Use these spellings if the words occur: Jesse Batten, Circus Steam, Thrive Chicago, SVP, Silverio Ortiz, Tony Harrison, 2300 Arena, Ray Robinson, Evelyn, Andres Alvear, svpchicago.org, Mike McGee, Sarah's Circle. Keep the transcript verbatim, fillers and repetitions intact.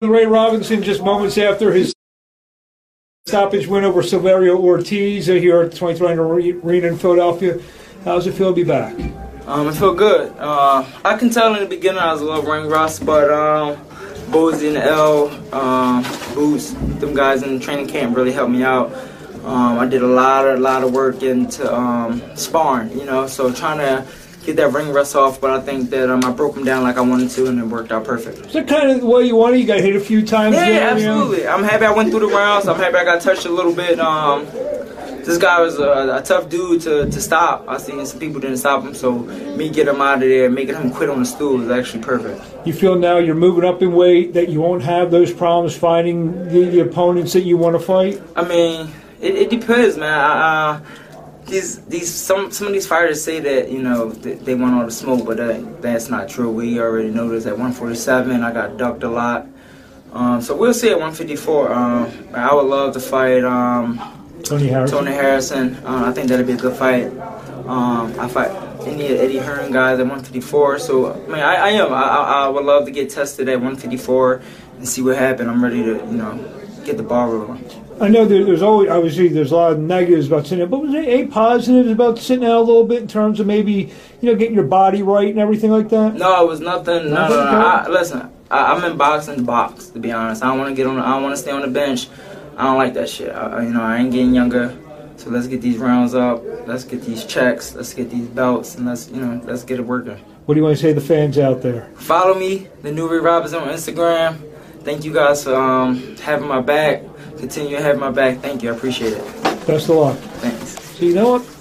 Ray Robinson just moments after his stoppage win over Silverio Ortiz here at twenty-three hundred Arena in Philadelphia. How does it feel to be back? Um, it feel good. Uh, I can tell in the beginning I was a little ring rust, but um, Boozy and L, um, Boots, them guys in the training camp really helped me out. Um, I did a lot of lot of work into um, sparring, you know, so trying to get that ring rust off, but I think that um, I broke him down like I wanted to, and it worked out perfect. Is that kind of the way you wanted? You got hit a few times. Yeah, there, absolutely. You know? I'm happy I went through the rounds. I'm happy I got touched a little bit. Um, this guy was a, a tough dude to, to stop. I seen some people didn't stop him, so me getting him out of there, making him quit on the stool is actually perfect. You feel now you're moving up in weight, that you won't have those problems finding the, the opponents that you want to fight? I mean, it, it depends, man. I, uh, These, these, some, some of these fighters say that, you know, they, they want all the smoke, but that, that's not true. We already noticed at one forty-seven, I got ducked a lot. Um, so we'll see at one fifty-four. Um, I would love to fight um, Tony Harrison. Tony Harrison. Um, I think that'd be a good fight. Um, I fight any of Eddie Hearn guys at one fifty-four. So, I mean, I, I am. I, I would love to get tested at one fifty-four and see what happens. I'm ready to, you know, get the ball rolling. I know there, there's always, obviously, there's a lot of negatives about sitting out, but was there any positives about sitting out a little bit in terms of maybe, you know, getting your body right and everything like that? No, it was nothing. nothing no, no, no. I, listen, I, I'm in boxing to box, to be honest. I don't want to get on. The, I don't want to stay on the bench. I don't like that shit. I, you know, I ain't getting younger. So let's get these rounds up. Let's get these checks. Let's get these belts, and let's, you know, let's get it working. What do you want to say to the fans out there? Follow me, the new Ray Robinson on Instagram. Thank you guys for um, having my back. Continue to have my back. Thank you. I appreciate it. Best of luck. Thanks. So you know what?